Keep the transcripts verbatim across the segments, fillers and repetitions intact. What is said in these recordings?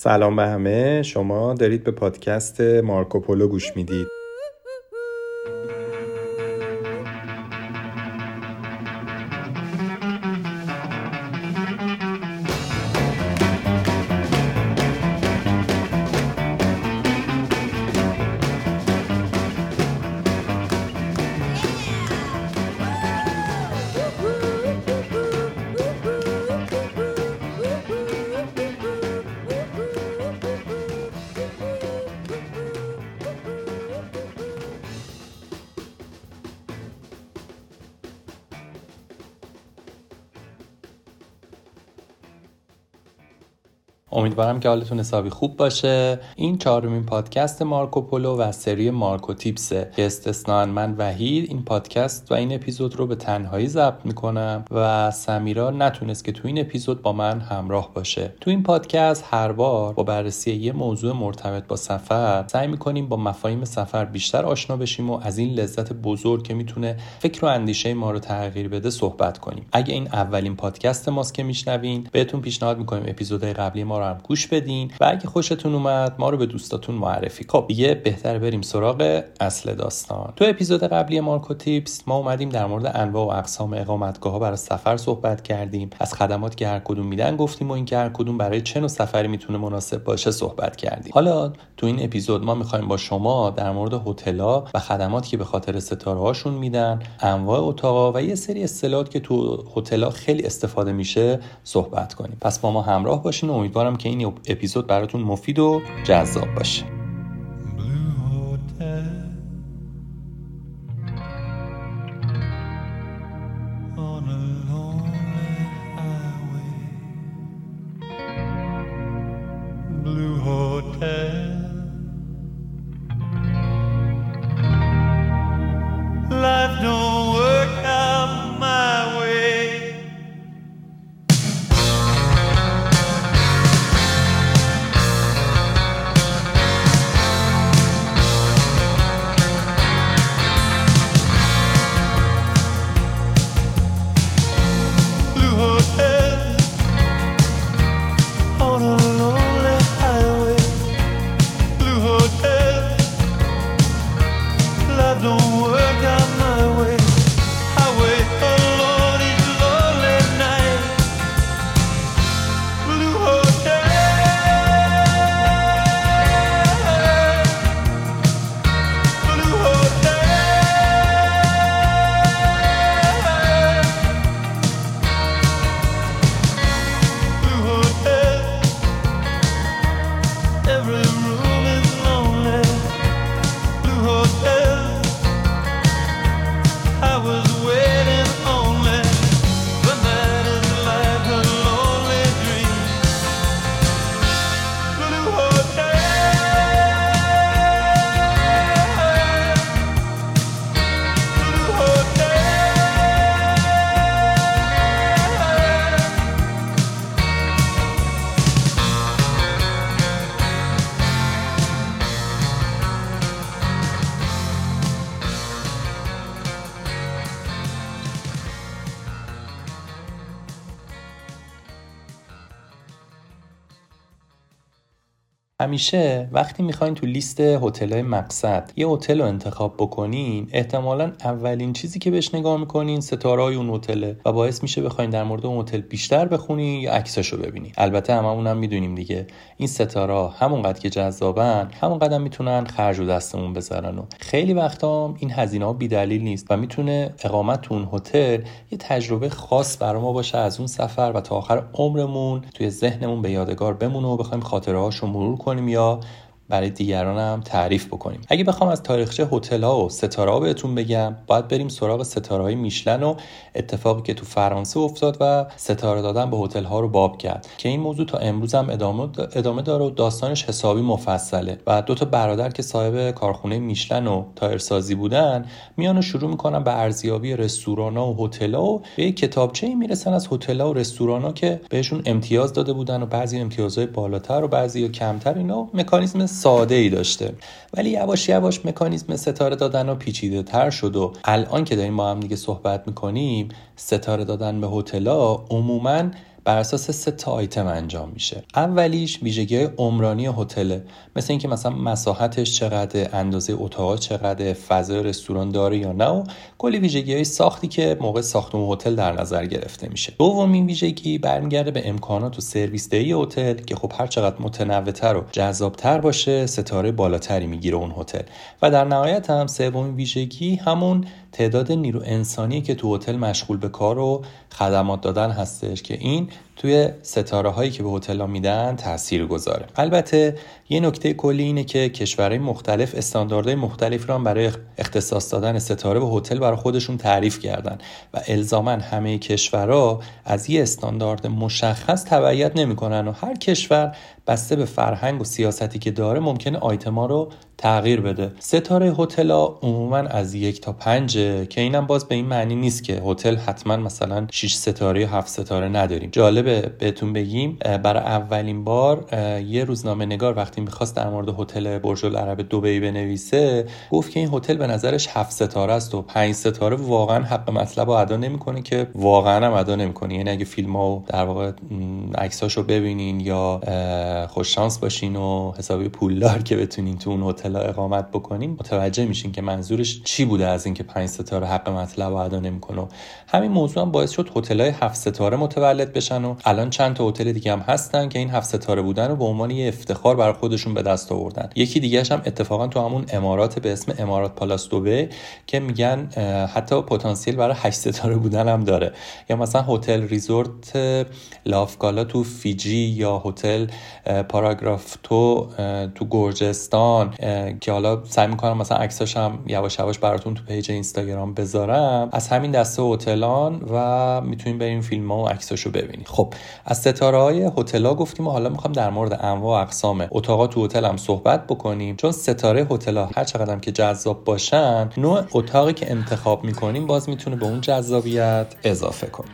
سلام به همه، شما دارید به پادکست مارکوپولو گوش میدید. امیدوارم که حالتون حسابی خوب باشه. این چهارمین پادکست مارکوپولو و سری مارکو تیپسه که استثنان من وحید این پادکست و این اپیزود رو به تنهایی ضبط میکنم و سمیرا نتونست که تو این اپیزود با من همراه باشه. تو این پادکست هر بار با بررسی یه موضوع مرتبط با سفر سعی میکنیم با مفاهیم سفر بیشتر آشنا بشیم و از این لذت بزرگ که میتونه فکر و اندیشه ما رو تغییر بده صحبت کنیم. اگه این اولین پادکست ماست که میشنوین، بهتون پیشنهاد میکنیم اپیزودهای قبلی ما رو هم گوش بدین و اگه خوشتون اومد ما رو به دوستاتون معرفی کنید. خب دیگه بهتر بریم سراغ اصل داستان. تو اپیزود قبلی مارکو تیپس ما اومدیم در مورد انواع و اقسام اقامتگاه‌ها برای سفر صحبت کردیم، از خدماتی که هر کدوم میدن گفتیم و اینکه هر کدوم برای چه نوع سفری میتونه مناسب باشه صحبت کردیم. حالا تو این اپیزود ما می‌خوایم با شما در مورد هتل‌ها و خدماتی که به خاطر ستاره‌هاشون میدن، انواع اتاق‌ها و یه سری اصطلاحاتی که تو هتل‌ها خیلی استفاده میشه صحبت کنیم. پس با ما همراه باشین و امیدوارم که این اپیزود براتون مفید و جذاب باشه. همیشه وقتی میخواین تو لیست هتل‌های مقصد یه هتل رو انتخاب بکنین، احتمالاً اولین چیزی که بهش نگاه میکنین ستاره‌های اون هتله و باعث میشه بخواین در مورد اون هتل بیشتر بخونین یا عکساشو ببینین. البته هممون هم میدونیم دیگه این ستاره‌ها همونقدر که جذابن، همونقدر میتونن خرج رو دستمون بذارن و خیلی وقتا این هزینه‌ها بی‌دلیل نیست و میتونه اقامت تو اون هتل یه تجربه خاص برای ما باشه از اون سفر و تا آخر عمرمون توی ذهنمون به یادگار بمونه و بخوایم خاطره‌هاشو مرور کنیم یا برای دیگران هم تعریف بکنیم. اگه بخوام از تاریخچه هتل‌ها و ستاره‌ها بهتون بگم، باید بریم سراغ ستاره‌های میشلن و اتفاقی که تو فرانسه افتاد و ستاره دادن به هتل‌ها رو باب کرد که این موضوع تا امروز هم ادامه ادامه داره و داستانش حسابی مفصله و دو تا برادر که صاحب کارخونه میشلن و تایرسازی بودن میان و شروع میکنن به ارزیابی رستوران‌ها و هتل‌ها و به کتابچه‌ای میرسن از هتل‌ها و رستوران‌ها که بهشون امتیاز داده بودن و بعضی امتیازهای بالاتر و بعضی کمتر. اینا مکانیزم ساده ای داشته، ولی یواش یواش مکانیزم ستاره دادن ها پیچیده تر شد و الان که داریم ما هم دیگه صحبت میکنیم ستاره دادن به هتل‌ها عموماً بر اساس سه تا آیتم انجام میشه. اولیش ویژگی‌های عمرانی هتل، مثل اینکه مثلا مساحتش چقدره، اندازه اتاق‌ها چقدره، فضای رستوران داره یا نه و کلی ویژگی‌های ساختی که موقع ساختن هتل در نظر گرفته میشه. دومین ویژگی برمیگرده به امکانات و سرویس دهی هتل که خب هر چقدر متنوع‌تر و جذاب‌تر باشه، ستاره بالاتری میگیره اون هتل. و در نهایت هم سومین ویژگی همون تعداد نیرو انسانی که تو هتل مشغول به کار و خدمات دادن هستش که این توی ستاره هایی که به هتل‌ها میدن تأثیر گذاره. البته یه نکته کلی اینه که کشورهای مختلف استانداردهای مختلفی رو برای اختصاص دادن ستاره به هتل برای خودشون تعریف کردن و الزاماً همه کشورها از یه استاندارد مشخص تبعیت نمی‌کنن و هر کشور بسته به فرهنگ و سیاستی که داره ممکنه آیتما رو تغییر بده. ستاره هتل‌ها عموماً از یک تا پنج که اینم باز به این معنی نیست که هتل حتما مثلا شش ستاره یا هفت ستاره نداریم. جالبه بهتون بگیم برای اولین بار یه روزنامه نگار وقتی میخواست در مورد هتل برج العرب دبی بنویسه گفت که این هتل به نظرش هفت ستاره است و پنج ستاره واقعا حق مطلب رو ادا نمیکنه که واقعا هم ادا نمیکنه. یعنی اگه فیلم‌ها و در واقع عکساشو ببینین یا خوش شانس باشین و حسابی پولدار که بتونین تو اون هتل اقامت بکنین متوجه میشین که منظورش چی بوده از اینکه پنج ستاره حق مطلب ادا نمیکنه. همین موضوع هم باعث شد هتل‌های هفت ستاره متولد بشن و الان چند تا هتل دیگه هم هستن که این هفت ستاره بودن رو به عنوان یه افتخار برای خودشون به دست آوردن. یکی دیگه‌ش هم اتفاقا تو همون امارات به اسم امارات پالاس دبی که میگن حتی پتانسیل برای هشت ستاره بودن هم داره، یا مثلا هتل ریزورت لاف گالا تو فیجی یا هتل پاراگراف تو تو گرجستان که حالا سعی می‌کنم مثلا عکساش هم یواش یواش براتون تو پیج اینستاگرام بذارم، از همین دسته هتلان و میتونیم بریم فیلم‌ها و عکساشو ببینید. خب از ستاره‌های هتل‌ها گفتیم و حالا می‌خوام در مورد انواع و اقسام اتاقا تو هتل هم صحبت بکنیم، چون ستاره هتل‌ها هر چقدر هم که جذاب باشن نوع اتاقی که انتخاب می‌کنیم باز میتونه به اون جذابیت اضافه کنه.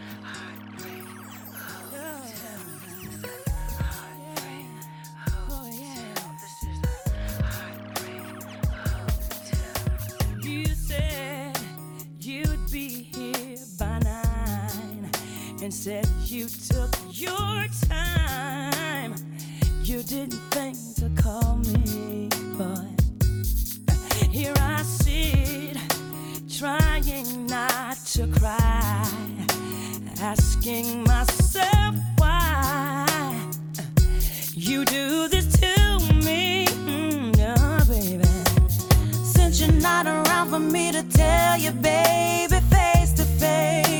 Said you took your time. You didn't think to call me, but here I sit, trying not to cry, asking myself why you do this to me, mm, oh, baby. Since you're not around for me to tell you, baby, face to face.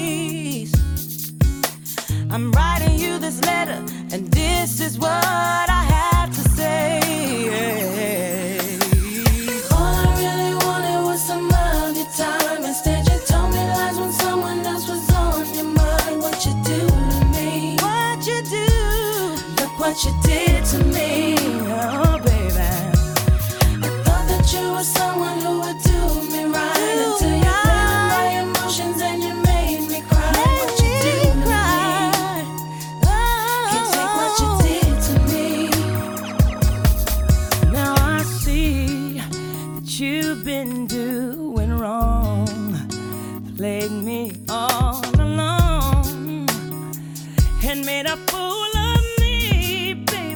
I'm writing you this letter, and this is what I have to say. All I really wanted was some of your time. Instead, you told me lies when someone else was on your mind. What you do to me? What you do? Look what you did to me, oh baby. I thought that you were someone who would do me right. Made a fool of me, baby.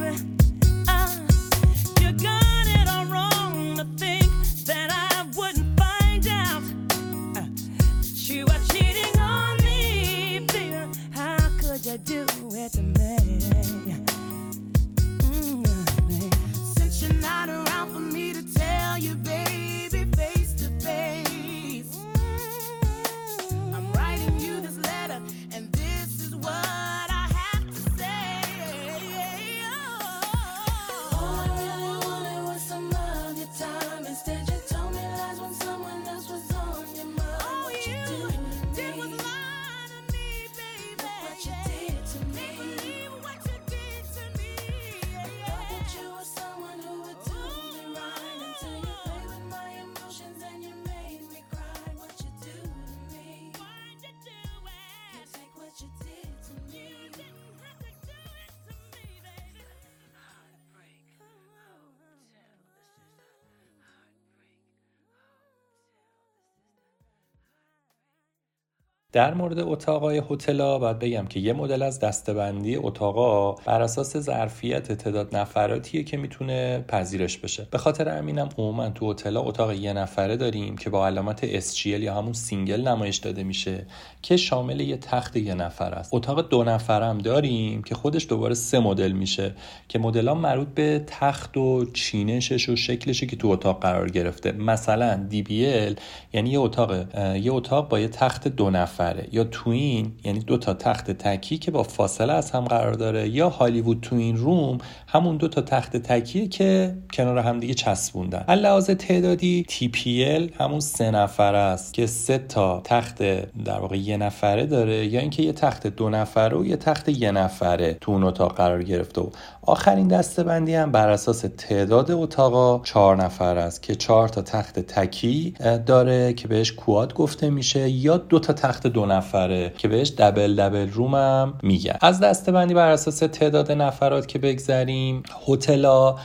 در مورد اتاقای هتل‌ها باید بگم که یه مدل از دسته‌بندی اتاقا بر اساس ظرفیت تعداد نفراتیه که میتونه پذیرش بشه. به خاطر همینم عموما تو هتل‌ها اتاق یه نفره داریم که با علامت اس جی ال یا همون سینگل نمایش داده میشه که شامل یه تخت یه نفر است. اتاق دو نفره هم داریم که خودش دوباره سه مدل میشه که مدل‌ها مربوط به تخت و چینشش و شکلشه که تو اتاق قرار گرفته. مثلا دی بی ال یعنی یه اتاق یه اتاق با یه تخت دو نفره، یا توین یعنی دو تا تخت تکی که با فاصله از هم قرار داره، یا هالیوود توین روم همون دو تا تخت تکیه که کنار هم دیگه چسبوندن. علاوه تعدادی تی پی ال همون سه نفره است که سه تا تخت در واقع یه نفره داره، یا اینکه یه تخت دو نفره و یه تخت یه نفره تو اون اتاق قرار گرفته. و آخرین دسته‌بندی هم بر اساس تعداد اتاقا چهار نفر است که چهار تا تخت تکی داره که بهش کواد گفته میشه، یا دو تا تخت دو نفره که بهش دبل دبل روم هم میگن. از دسته‌بندی بر اساس تعداد نفرات که بگذریم، هتل‌ها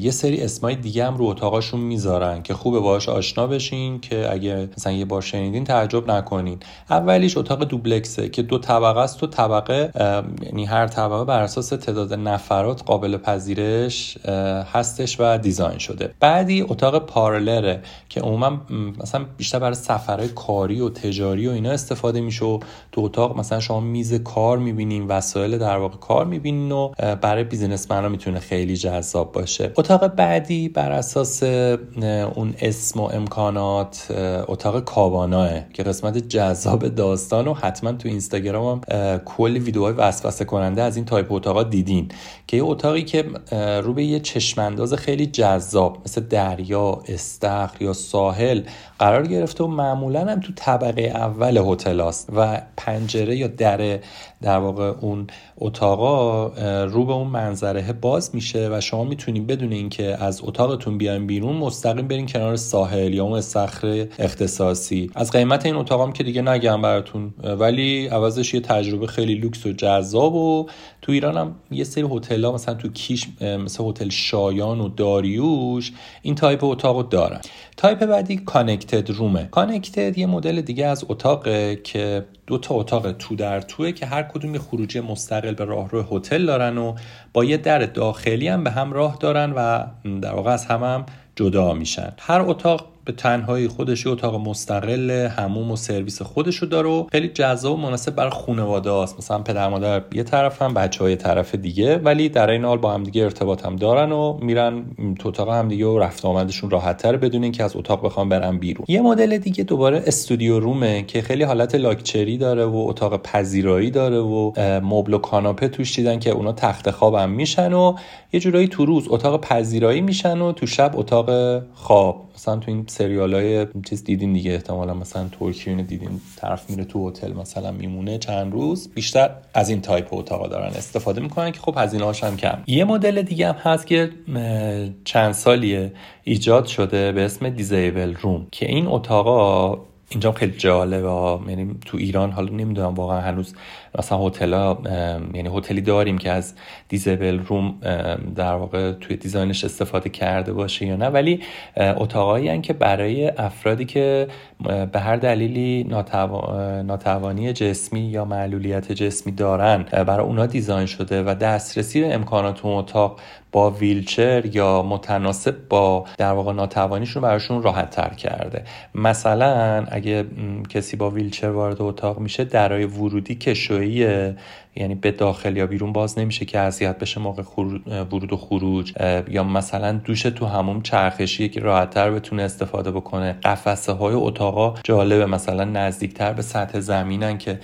یه سری اسمای دیگه هم رو اتاقاشون میذارن که خوبه باهاش آشنا بشین که اگه مثلا یه بار شنیدین تعجب نکنین. اولیش اتاق دوبلکسه که دو طبقه است و طبقه یعنی هر طبقه بر اساس تعداد نفرات قابل پذیرش هستش و دیزاین شده. بعدی اتاق پارلره که عموما مثلا بیشتر برای سفرهای کاری و تجاری و اینا استفاده میشه. تو اتاق مثلا شما میز کار میبینین، وسایل در واقع کار میبینین و برای بیزینسمن‌ها میتونه خیلی جذاب باشه. اتاق بعدی بر اساس اون اسم و امکانات اتاق کاباناه که قسمت جذاب داستان و حتما تو اینستاگرام هم کلی ویدیوهای وسوسه کننده از این تایپ اتاقا دیدین که یه اتاقی که رو به یه چشم‌انداز خیلی جذاب مثل دریا، استخر یا ساحل قرار گرفته و معمولاً هم تو طبقه اول هتل است و پنجره یا در در واقع اون اتاقا رو به اون منظره باز میشه و شما میتونید بدون اینکه از اتاقتون بیاین بیرون مستقیم برین کنار ساحل یا اون صخره اختصاصی. از قیمت این اتاقام که دیگه نگم براتون، ولی عوضش یه تجربه خیلی لوکس و جذاب. و تو ایران هم یه سری هتل‌ها مثلا تو کیش مثل هتل شایان و داریوش این تایپ اتاقو دارن. تایپ بعدی کانکتد رومه. کانکتد یه مدل دیگه از اتاقه که دو تا اتاق تو در توه که هر کدوم یه خروجی مستقل به راهرو هتل دارن و با یه در داخلی هم به هم راه دارن و در واقع از هم هم جدا میشن. هر اتاق به تنهایی خودش یه اتاق مستقل، حموم و سرویس خودشو داره و خیلی جذاب و مناسب برای خانواده است. مثلا پدر مادر یه طرف هم بچه‌ها یه طرف دیگه، ولی در این حال با هم دیگه ارتباط هم دارن و میرن تو اتاق هم دیگه و رفت آمدشون راحت تر بدون اینکه از اتاق بخوام برن بیرون. یه مدل دیگه دوباره استودیو رومه که خیلی حالت لاکچری داره و اتاق پذیرایی داره و مبل و کاناپه توش دیدن که اونا تخت خوابم میشن و یه جورایی تو روز اتاق پذیرایی میشن و تو شب اتاق خواب. مثلا تو این سریالای چیز دیدین دیگه، احتمالا مثلا ترکیه اینو دیدین، طرف میره تو هتل مثلا میمونه چند روز. بیشتر از این تایپ اتاقا دارن استفاده میکنن که خب هزینه‌هاش هم کم. یه مدل دیگه هم هست که چند سالیه ایجاد شده به اسم دیزیبل روم که این اتاقا اینجا خیلی جالبه. یعنی تو ایران حالا نمیدونم واقعا هنوز مثلا هتل‌ها یعنی هتلی داریم که از دیزیبل روم در واقع توی دیزاینش استفاده کرده باشه یا نه، ولی اتاقایی هستن که برای افرادی که به هر دلیلی ناتوانی جسمی یا معلولیت جسمی دارن برای اونا دیزاین شده و دسترسی به امکانات اون اتاق با ویلچر یا متناسب با در واقع ناتوانیشون براشون راحت تر کرده. مثلا اگه کسی با ویلچر وارد اتاق میشه درهای ورودی کشوییه، یعنی به داخل یا بیرون باز نمیشه که اذیت بشه موقع ورود و خروج. یا مثلا دوش تو حموم چرخشیه که راحت‌تر بتونه استفاده بکنه. قفسه‌های اتاقا جالبه، مثلا نزدیکتر به سطح زمینن که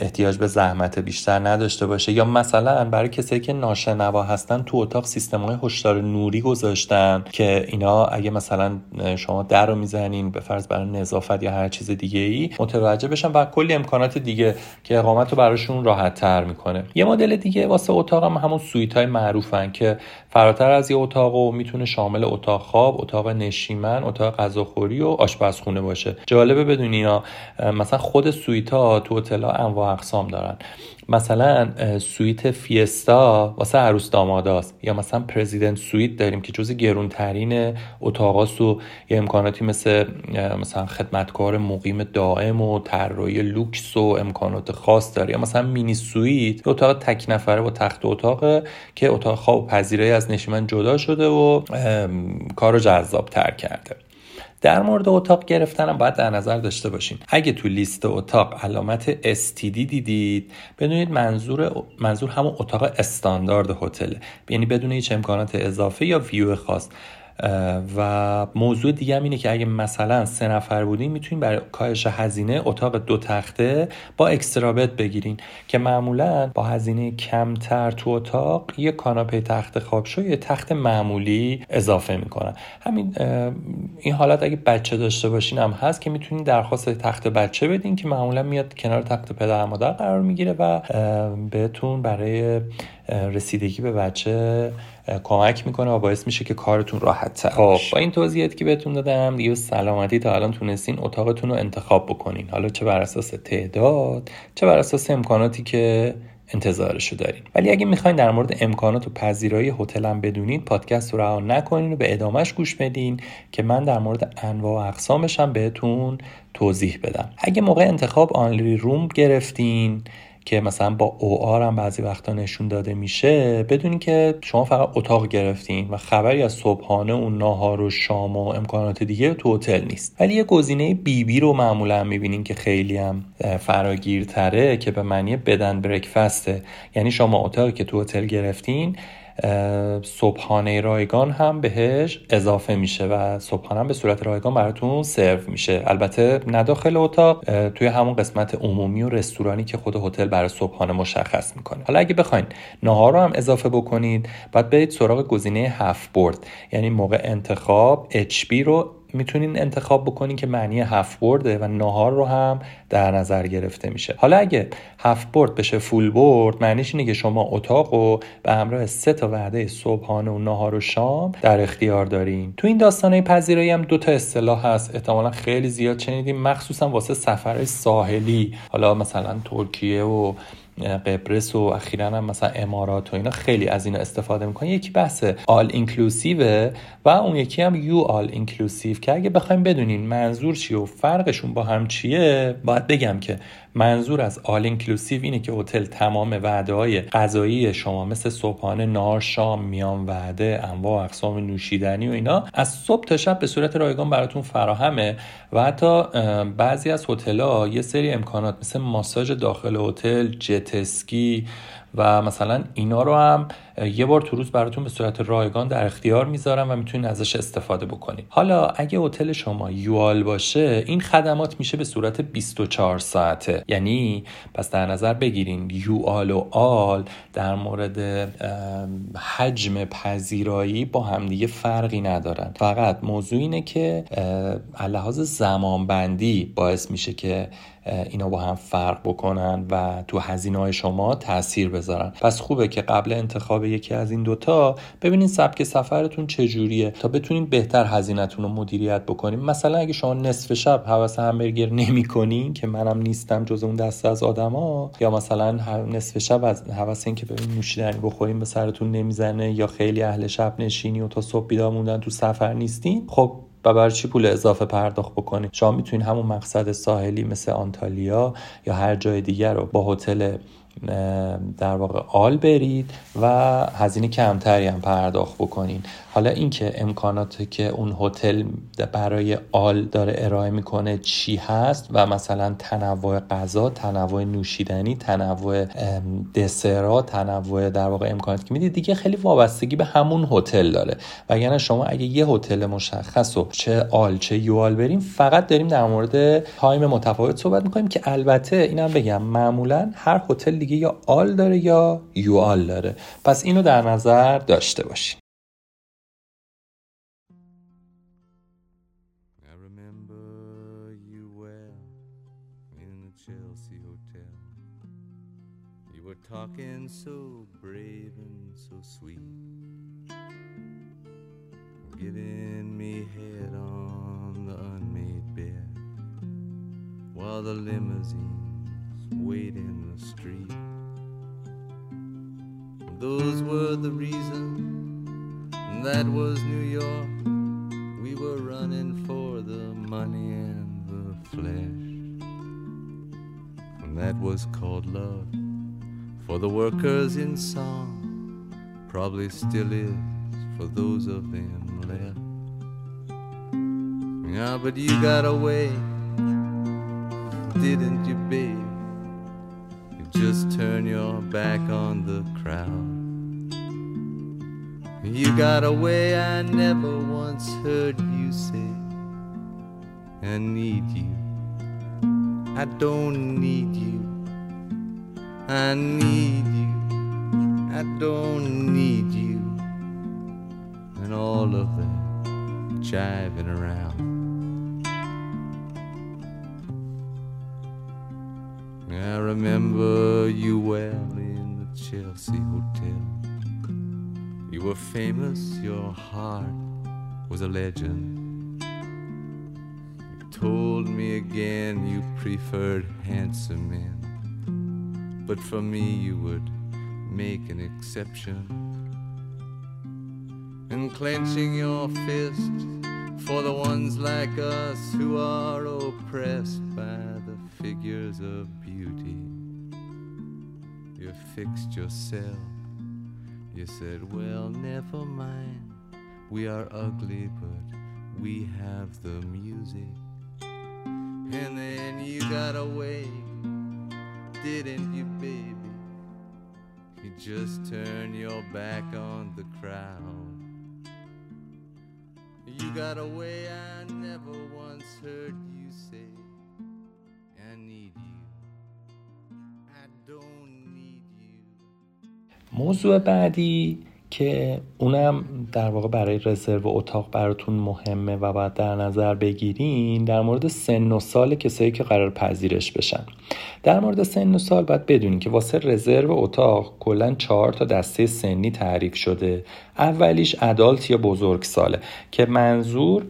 احتیاج به زحمت بیشتر نداشته باشه. یا مثلا برای کسایی که ناشنوا هستن تو اتاق سیستم‌های هشدار نوری گذاشتن که اینا اگه مثلا شما در رو میزنین به فرض برای نظافت یا هر چیز دیگه‌ای متوجه بشن و کلی امکانات دیگه که اقامت رو براشون راحت‌تر میکنه. یه مدل دیگه واسه اتاقم همون سویت های معروفن که فراتر از یه اتاق و میتونه شامل اتاق خواب، اتاق نشیمن، اتاق غذاخوری و آشپزخونه باشه. جالبه بدونی ها مثلا خود سویت‌ها تو هتل‌ها انواع اقسام دارن. مثلا سویت فیستا واسه عروس داماداست، یا مثلا پرزیدنت سویت داریم که جز گرونترین اتاقاست و یه امکاناتی مثل مثلا خدمتکار مقیم دائم و طراحی لوکس و امکانات خاص داره، یا مثلا مینی سویت یه اتاق تک نفره با تخت و اتاقه که اتاق خواب و پذیرایی از نشیمن جدا شده و کارو جذاب‌تر کرده. در مورد اتاق گرفتن هم باید در نظر داشته باشین. اگه تو لیست اتاق علامت اس تی دی دیدید، بدونید منظور منظور همون اتاق استاندارد هتل، یعنی بدون هیچ امکانات اضافه یا ویو خاص. و موضوع دیگه هم اینه که اگه مثلا سه نفر بودین، میتونین برای کاهش هزینه اتاق دو تخته با اکسترا بد بگیرین که معمولا با هزینه کمتر تو اتاق یه کاناپه تخت خوابشو یه تخت معمولی اضافه میکنن. همین این حالت اگه بچه داشته باشین هم هست که میتونین درخواست تخت بچه بدین که معمولا میاد کنار تخت پدر مادر قرار میگیره و بهتون برای رسیدگی به بچه کمک میکنه و باعث میشه که کارتون راحت تر باشه. با این توضیحاتی که بهتون دادم دیگه سلامتی تا الان تونستین اتاقتون رو انتخاب بکنین، حالا چه بر اساس تعداد چه بر اساس امکاناتی که انتظارشو دارین. ولی اگه میخواین در مورد امکانات و پذیرایی هتل هم بدونین، پادکست رو رها نکنین و به ادامهش گوش بدین که من در مورد انواع و اقسامش هم بهتون توضیح بدم. اگه موقع انتخاب آنلی روم گرفتین که مثلا با او آر هم بعضی وقتا نشون داده میشه، بدونین که شما فقط اتاق گرفتین و خبری از صبحانه و ناهار و شام و امکانات دیگه تو هتل نیست. ولی یه گزینه بی بی رو معمولا میبینین که خیلی هم فراگیرتره که به معنی بدن برکفسته، یعنی شما اتاقی که تو هتل گرفتین صبحانه رایگان هم بهش اضافه میشه و صبحانه هم به صورت رایگان براتون سرو میشه، البته نه داخل اتاق، توی همون قسمت عمومی و رستورانی که خود هتل برای صبحانه مشخص میکنه. حالا اگه بخواین ناهار رو هم اضافه بکنید، بعد برید سراغ گزینه هفت برد، یعنی موقع انتخاب اچ پی رو میتونین انتخاب بکنین که معنی هفت برده و ناهار رو هم در نظر گرفته میشه. حالا اگه هفت برد بشه فول برد، معنیش اینه که شما اتاق رو به همراه سه تا وعده صبحانه و ناهار و شام در اختیار دارین. تو این داستانه پذیرایی هم دو تا اصطلاح هست، احتمالاً خیلی زیاد شنیدین، مخصوصا واسه سفرهای ساحلی، حالا مثلا ترکیه و قبرس و اخیراً هم مثلا امارات و اینا خیلی از اینا استفاده میکنن. یکی بحث آل اینکلوسیو و اون یکی هم یو آل اینکلوسیو که اگه بخوایم بدونین منظور چیه و فرقشون با هم چیه، باید بگم که منظور از آل اینکلوسیو اینه که هتل تمام وعده‌های غذایی شما مثل صبحانه، نهار، شام، میان وعده، انواع اقسام نوشیدنی و اینا از صبح تا شب به صورت رایگان براتون فراهمه و حتی بعضی از هتل‌ها یه سری امکانات مثل ماساژ داخل هتل، جت اسکی و مثلا اینا رو هم یه بار تو روز براتون به صورت رایگان در اختیار میذارم و میتونین ازش استفاده بکنید. حالا اگه هتل شما یوال باشه، این خدمات میشه به صورت بیست و چهار ساعته، یعنی پس در نظر بگیرین یوال و آل در مورد حجم پذیرایی با همدیگه فرقی ندارن، فقط موضوع اینه که لحاظ زمانبندی باعث میشه که اینا با هم فرق بکنن و تو هزینه‌های شما تاثیر بذارن. پس خوبه که قبل انتخاب یکی از این دوتا ببینین سبک سفرتون چجوریه تا بتونین بهتر هزینه‌تون رو مدیریت بکنین. مثلا اگه شما نصف شب هوس همبرگر نمی‌کنین، که منم نیستم جز اون دسته از آدما، یا مثلا نصف شب از هوس این که ببین نوشیدنی بخورین به سرتون نمیزنه، یا خیلی اهل شب نشینی و تا صبح بیدار موندن تو سفر نیستین، خب و برای چی پول اضافه پرداخت بکنید؟ شما میتونید همون مقصد ساحلی مثل آنتالیا یا هر جای دیگر رو با هتل در واقع آل برید و هزینه کمتری هم پرداخت بکنین. حالا اینکه امکاناتی که اون هتل برای آل داره ارائه میکنه چی هست و مثلا تنوع غذا، تنوع نوشیدنی، تنوع دسرها، تنوع در واقع امکاناتی که میدید دیگه خیلی وابستگی به همون هتل داره. وگرنه شما اگه یه هتل مشخص و چه آل چه یوال بریم، فقط داریم در مورد تایم متفاوت صحبت میکنیم که البته اینم بگم معمولا هر هتل دیگه یا آل داره یا یوال داره، پس اینو در نظر داشته باشین. I remember you well in the Chelsea Hotel. You were talking so brave and so sweet. giving me head on the unmade bed, while the limousines wait in the street. Those were the reasons, and that was New York. We were running for the money and the flesh, and that was called love. For the workers in song, probably still is for those of them left. Yeah, but you got away, didn't you, babe? You just turn your back on the crowd. You got away, I never once heard you say, I need you, I don't need you, I need you, I don't need you, and all of that jiving around. I remember you well in the Chelsea Hotel. You were famous, your heart was a legend. You told me again you preferred handsome men, but for me you would make an exception. And clenching your fist for the ones like us who are oppressed by the figures of beauty. You fixed yourself, you said, well, never mind. We are ugly, but we have the music. And then you got away, didn't you, baby? You just turned your back on the crowd. You got a way I never once heard you say, I need you, I don't need you. موضوع بعدی که اونم در واقع برای رزرو اتاق براتون مهمه و باید در نظر بگیرین، در مورد سن و سال کسایی که قرار پذیرش بشن. در مورد سن و سال باید بدونین که واسه رزرو اتاق کلاً چهار تا دسته سنی تعریف شده. اولیش ادالت یا بزرگساله که منظور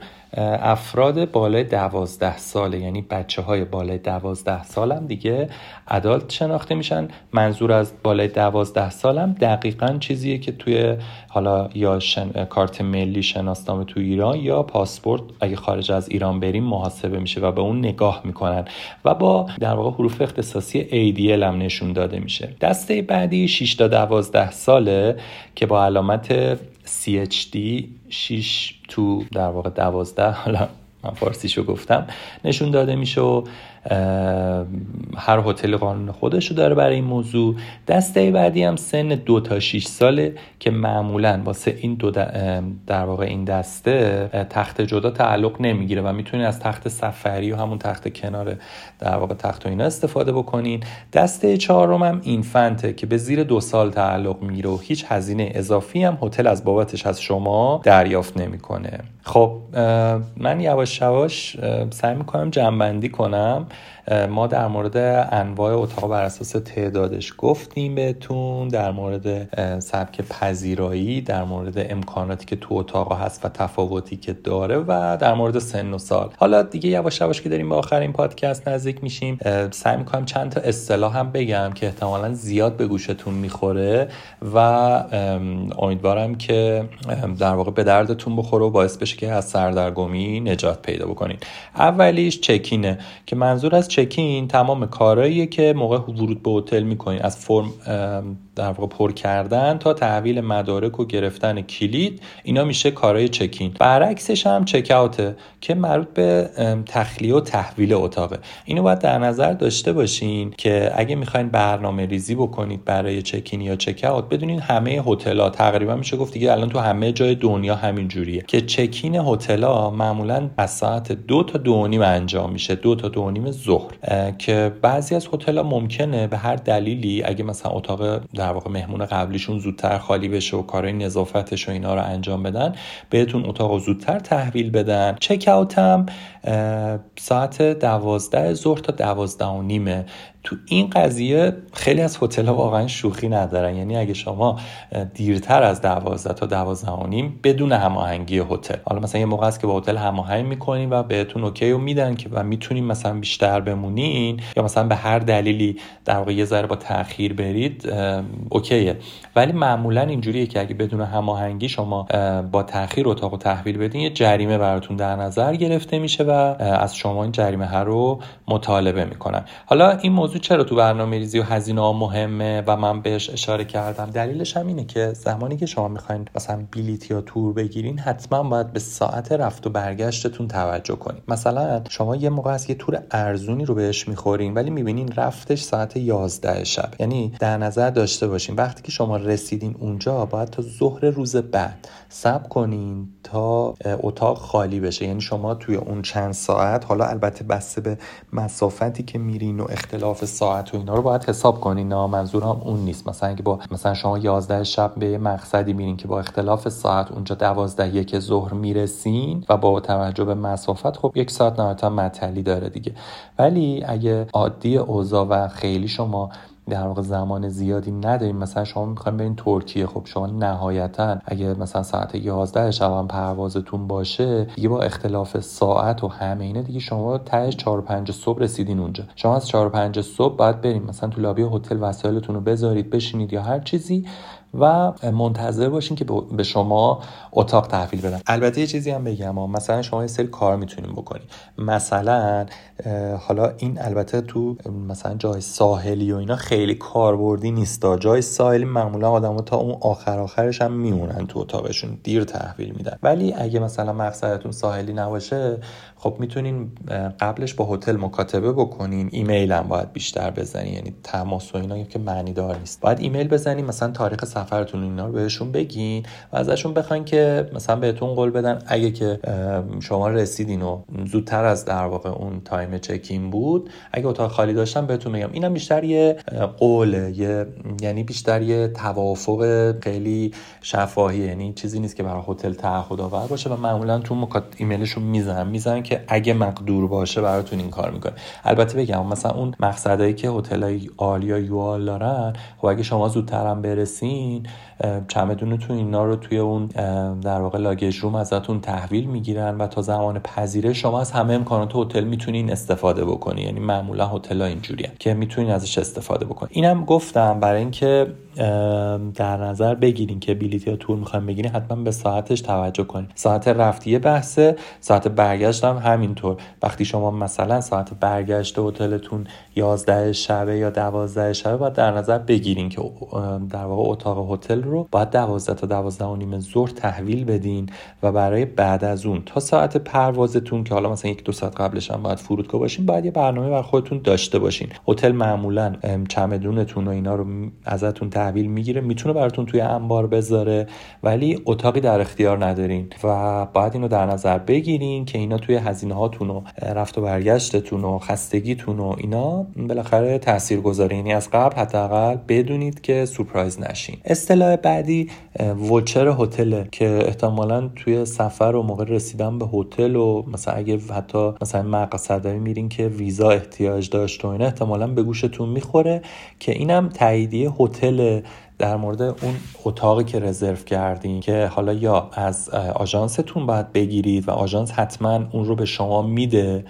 افراد بالای دوازده ساله، یعنی بچه های بالای دوازده سال هم دیگه ادالت شناخته میشن. منظور از بالای دوازده سال هم دقیقاً چیزیه که توی حالا یا شن... کارت ملی شناسنامه تو ایران یا پاسپورت اگه خارج از ایران بریم محاسبه میشه و به اون نگاه میکنن و با در واقع حروف اختصاصی ای دی ال هم نشون داده میشه. دسته بعدی شش تا دوازده ساله که با علامت سی اچ دی شش تو در واقع دوازده، حالا من فارسیشو گفتم، نشون داده میشه و هر هتل قانون خودشو داره برای این موضوع. دسته بعدی هم سن دو تا شش ساله که معمولاً واسه این دو در واقع این دسته تخت جدا تعلق نمیگیره و میتونین از تخت سفری و همون تخت کنار در واقع تخت و اینا استفاده بکنین. دسته چهارم هم اینفنته که به زیر دو سال تعلق میگیره و هیچ هزینه اضافی هم هتل از بابتش از شما دریافت نمیکنه. خب من یواش یواش سعی میکنم جمع بندی کنم. ما در مورد انواع اتاق بر اساس تعدادش گفتیم بهتون، در مورد سبک پذیرایی، در مورد امکاناتی که تو اتاق هست و تفاوتی که داره و در مورد سن و سال. حالا دیگه یواش یواش که داریم به آخرین پادکست نزدیک میشیم سعی میکنم چند تا اصطلاح هم بگم که احتمالاً زیاد به گوشتون میخوره و امیدوارم که در واقع به دردتون بخوره و باعث بشه که از سردرگمی نجات پیدا بکنین. اولیش چکینه که منظور از چکین تمام کارهاییه که موقع ورود به هتل میکنین، از فرم در واقع پر کردن تا تحویل مدارک و گرفتن کلید، اینا میشه کارهای چکین. برعکسش هم چک اوته که مربوط به تخلیه و تحویل اتاقه. اینو باید در نظر داشته باشین که اگه میخواین برنامه ریزی بکنید برای چکین یا چک اوت، بدونین همه هتل‌ها تقریبا میشه گفت دیگه الان تو همه جای دنیا همین جوریه که چکین هتل‌ها معمولاً از ساعت دو تا دو و نیم انجام میشه، دو تا دو و نیم ظهر، که بعضی از هتل‌ها ممکنه به هر دلیلی اگه مثلا اتاق در واقع مهمون قبلیشون زودتر خالی بشه و کارهای نظافتش و اینا رو انجام بدن، بهتون اتاق رو زودتر تحویل بدن. چک اوت هم ساعت دوازده ظهر تا دوازده و نیم تو این قضیه خیلی از هتل‌ها واقعا شوخی ندارن، یعنی اگه شما دیرتر از دوازده تا دوازده و نیم بدون هماهنگی هتل، حالا مثلا یه موقع است که با هتل هماهنگ می‌کنین و بهتون اوکی رو میدن که و میتونین مثلا بیشتر بمونین یا مثلا به هر دلیلی در واقع یه ذره با تأخیر برید اوکیه، ولی معمولا اینجوریه که اگه بدون هماهنگی شما با تأخیر اتاقو تحویل بدین یه جریمه براتون در نظر گرفته میشه و از شما این جریمه ها رو مطالبه میکنن. حالا این موضوع چرا تو برنامه‌ریزی و هزینه ها مهمه و من بهش اشاره کردم، دلیلش هم اینه که زمانی که شما میخواین مثلا بلیت یا تور بگیرین حتما باید به ساعت رفت و برگشتتون توجه کنین. مثلا شما یه موقع از یه تور ارزونی رو بهش میخورین ولی میبینین رفتش ساعت یازده شب، یعنی در نظر داشته باشین وقتی که شما رسیدین اونجا باید تا ظهر روز بعد صبر کنین تا اتاق خالی بشه، یعنی شما توی اون چند ساعت، حالا البته بسته به مسافتی که میرین و اختلاف ساعت و اینا رو باید حساب کنین، نه منظورم اون نیست، مثلا اگه با مثلا شما یازده شب به مقصدی میرین که با اختلاف ساعت اونجا دوازده یک ظهر میرسین و با توجه به مسافت خب یک ساعت نهایتا معطلی داره دیگه، ولی اگه عادی اوضاع و خیلی شما در واقع زمان زیادی نداریم، مثلا شما میخواین برین ترکیه، خب شما نهایتا اگه مثلا ساعت یازده شب هم پروازتون باشه دیگه با اختلاف ساعت و همه اینا دیگه شما تهش چهار پنج صبح رسیدین اونجا. شما از چهار پنج صبح باید بریم مثلا تو لابی هتل وسایلتون رو بذارید بشینید یا هر چیزی و منتظر باشین که به شما اتاق تحویل بدن. البته یه چیزی هم بگم، مثلا شما یه سری کار میتونین بکنین، مثلا حالا این البته تو مثلا جای ساحلی و اینا خیلی کاربردی نیستا، جای ساحلی معمولا آدم‌ها تا اون آخر آخرش هم میمونن تو اتاقشون، دیر تحویل میدن، ولی اگه مثلا مقصدتون ساحلی نباشه خب میتونین قبلش با هتل مکاتبه بکنین، ایمیل هم باید بیشتر بزنین، یعنی تماس و اینا که معنی دار نیست، باید ایمیل بزنین مثلا تاریخ سفرتون اینا رو بهشون بگین و ازشون بخواین که مثلا بهتون قول بدن اگه که شما رسیدین و زودتر از در واقع اون تایم چکین بود اگه اتاق خالی داشتن بهتون میگم. اینم بیشتر یه قوله، یه یعنی بیشتر یه توافق خیلی شفاهی، یعنی چیزی نیست که برای هتل تعهدآور باشه و معمولا تو مکات... ایمیلشون میزنن میزنن که اگه مقدور باشه براتون این کار میکنه. البته بگم مثلا اون مقصدایی که هتلای عالیا یوال دارن خب اگه شما زودتر هم برسین چمدونتون اینا رو توی اون در واقع لاگیج روم ازتون تحویل میگیرن و تا زمان پذیرش شما از همه امکانات هتل میتونین استفاده بکنین، یعنی معمولا هتل‌ها اینجوریه که میتونین ازش استفاده بکنین. اینم گفتم برای اینکه در نظر بگیرین که بلیت یا تور میخواین بگیرین حتما به ساعتش توجه کنین. ساعت رفتیه بحثه، ساعت برگشت هم همینطور. وقتی شما مثلا ساعت برگشت هتلتون یازده شب یا دوازده شب باید در نظر بگیرین که در واقع اتاق هتل رو باید دوازده تا دوازده و نیم ظهر تحویل بدین و برای بعد از اون تا ساعت پروازتون که حالا مثلا یک دو ساعت قبلش هم باید فرودگاه باشین باید یه برنامه بر خودتون داشته باشین. هتل معمولا چمدونتون و اینا رو ازتون تحویل میگیره، میتونه براتون توی انبار بذاره ولی اتاقی در اختیار ندارین و باید اینو در نظر بگیرین که اینا توی هزینه هاتون و رفت و برگشتتون و خستگیتون و اینا بالاخره تاثیرگذاره، یعنی از قبل حداقل بدونید که سورپرایز نشین. اصطلاح بعدی وچر هتل که احتمالاً توی سفر و موقع رسیدن به هتل و مثلا اگه حتی مثلا مقصدی میرین که ویزا احتیاج داشت و اینا احتمالاً به گوشتون میخوره که اینم تاییدیه هتل در مورد اون اتاقی که رزرو کردین که حالا یا از آژانستون باید بگیرید و آژانس حتما اون رو به شما میده،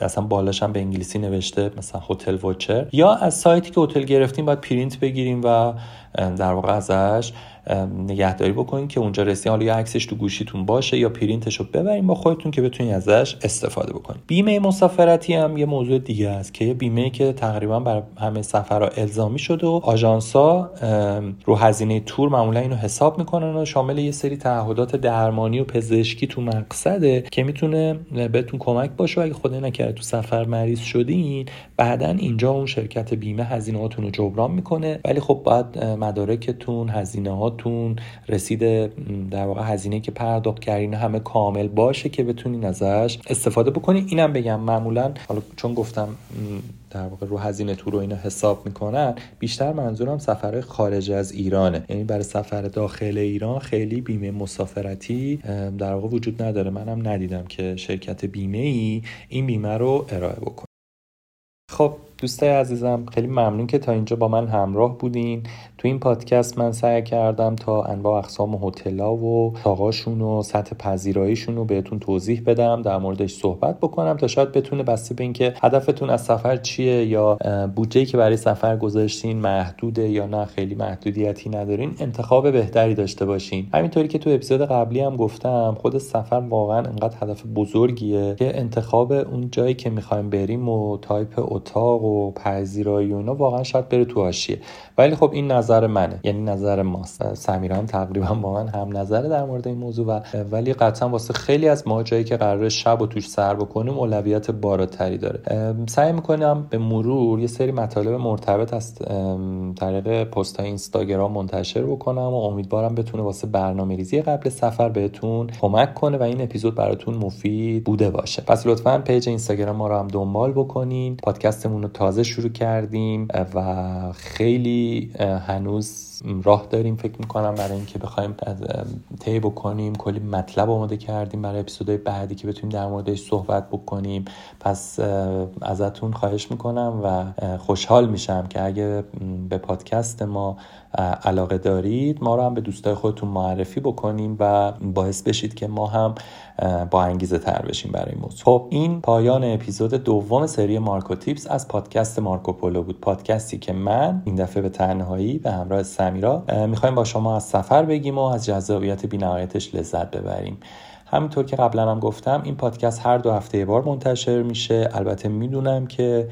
اصلا بالاش هم به انگلیسی نوشته مثلا هتل وچر، یا از سایتی که هتل گرفتین باید پرینت بگیریم و در واقع ازش نگهداری بکنین که اونجا رسید، حالا یا عکسش تو گوشیتون باشه یا پرینتشو ببرین با خودتون که بتونین ازش استفاده بکنین. بیمه مسافرتی هم یه موضوع دیگه است که یه بیمه که تقریبا برای همه سفرها الزامی شده و آژانس‌ها رو هزینه تور معمولا اینو حساب میکنن و شامل یه سری تعهدات درمانی و پزشکی تو مقصده که میتونه بهتون کمک باشه و اگه خدای نکرده تو سفر مریض شدین بعداً اینجا اون شرکت بیمه هزینه‌هاتون رو جبران میکنه، ولی خب باید مدارکتون، هزینه‌ها تون، رسید در واقع هزینه که پرداخت کردین همه کامل باشه که بتونین ازش استفاده بکنین. اینم بگم معمولا حالا چون گفتم در واقع رو هزینه تور و اینا حساب میکنن بیشتر منظورم سفرهای خارج از ایرانه، یعنی برای سفر داخل ایران خیلی بیمه مسافرتی در واقع وجود نداره، منم ندیدم که شرکت بیمه ای این بیمه رو ارائه بکنه. خب دوستای عزیزم خیلی ممنون که تا اینجا با من همراه بودین. تو این پادکست من سعی کردم تا انواع اقسام هتل‌ها و تاقاشون و سطح پذیراییشون رو بهتون توضیح بدم، در موردش صحبت بکنم تا شاید بتونه بسته به اینکه هدفتون از سفر چیه یا بودجه‌ای که برای سفر گذاشتین محدوده یا نه خیلی محدودیتی ندارین، انتخاب بهتری داشته باشین. همینطوری که تو اپیزود قبلی هم گفتم خود سفر واقعا انقدر هدف بزرگیه که انتخاب اون جایی که می‌خوایم بریم و تایپ اتاق و پذیرایی اونا واقعا شاید بره تو حاشیه. ولی خب این نظر منه، یعنی نظر ماست. سمیرا هم تقریبا با من هم نظره در مورد این موضوع و ولی قطعا واسه خیلی از ما جایی که قراره شب و توش سر بکنیم اولویت بالاتری داره. سعی میکنم به مرور یه سری مطالب مرتبط از طریق پست‌های اینستاگرام منتشر بکنم و امیدوارم بتونه واسه برنامه‌ریزی قبل سفر بهتون کمک کنه و این اپیزود براتون مفید بوده باشه. پس لطفاً پیج اینستاگرام ما رو هم دنبال بکنین. پادکستمون رو تازه شروع کردیم و خیلی هنوز راه داریم فکر میکنم برای اینکه بخوایم طی بکنیم. کلی مطلب آماده کردیم برای اپیزودهای بعدی که بتونیم در موردش صحبت بکنیم. پس ازتون خواهش میکنم و خوشحال میشم که اگه به پادکست ما علاقه دارید ما رو هم به دوستای خودتون معرفی بکنیم و باعث بشید که ما هم با انگیزه تر بشیم برای این موضوع. خب این پایان اپیزود دوم سری مارکو تیپس از پادکست مارکوپولو بود، پادکستی که من این دفعه به تنهایی به همراه سمیرا میخوایم با شما از سفر بگیم و از جذابیت بی‌نهایتش لذت ببریم. همینطور که قبلا هم گفتم این پادکست هر دو هفته بار منتشر میشه. البته میدونم که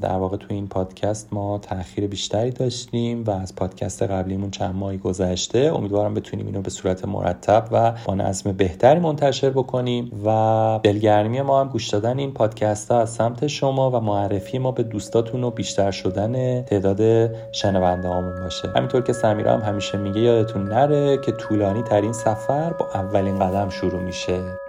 در واقع تو این پادکست ما تأخیر بیشتری داشتیم و از پادکست قبلیمون چند ماهی گذشته. امیدوارم بتونیم اینو به صورت مرتب و با نظم بهتری منتشر بکنیم و دلگرمی ما هم گوش دادن این پادکست ها از سمت شما و معرفی ما به دوستاتون و بیشتر شدن تعداد شنونده هامون باشه. همینطور که سمیرا هم همیشه میگه یادتون نره که طولانی ترین سفر با اولین قدم شروع میشه.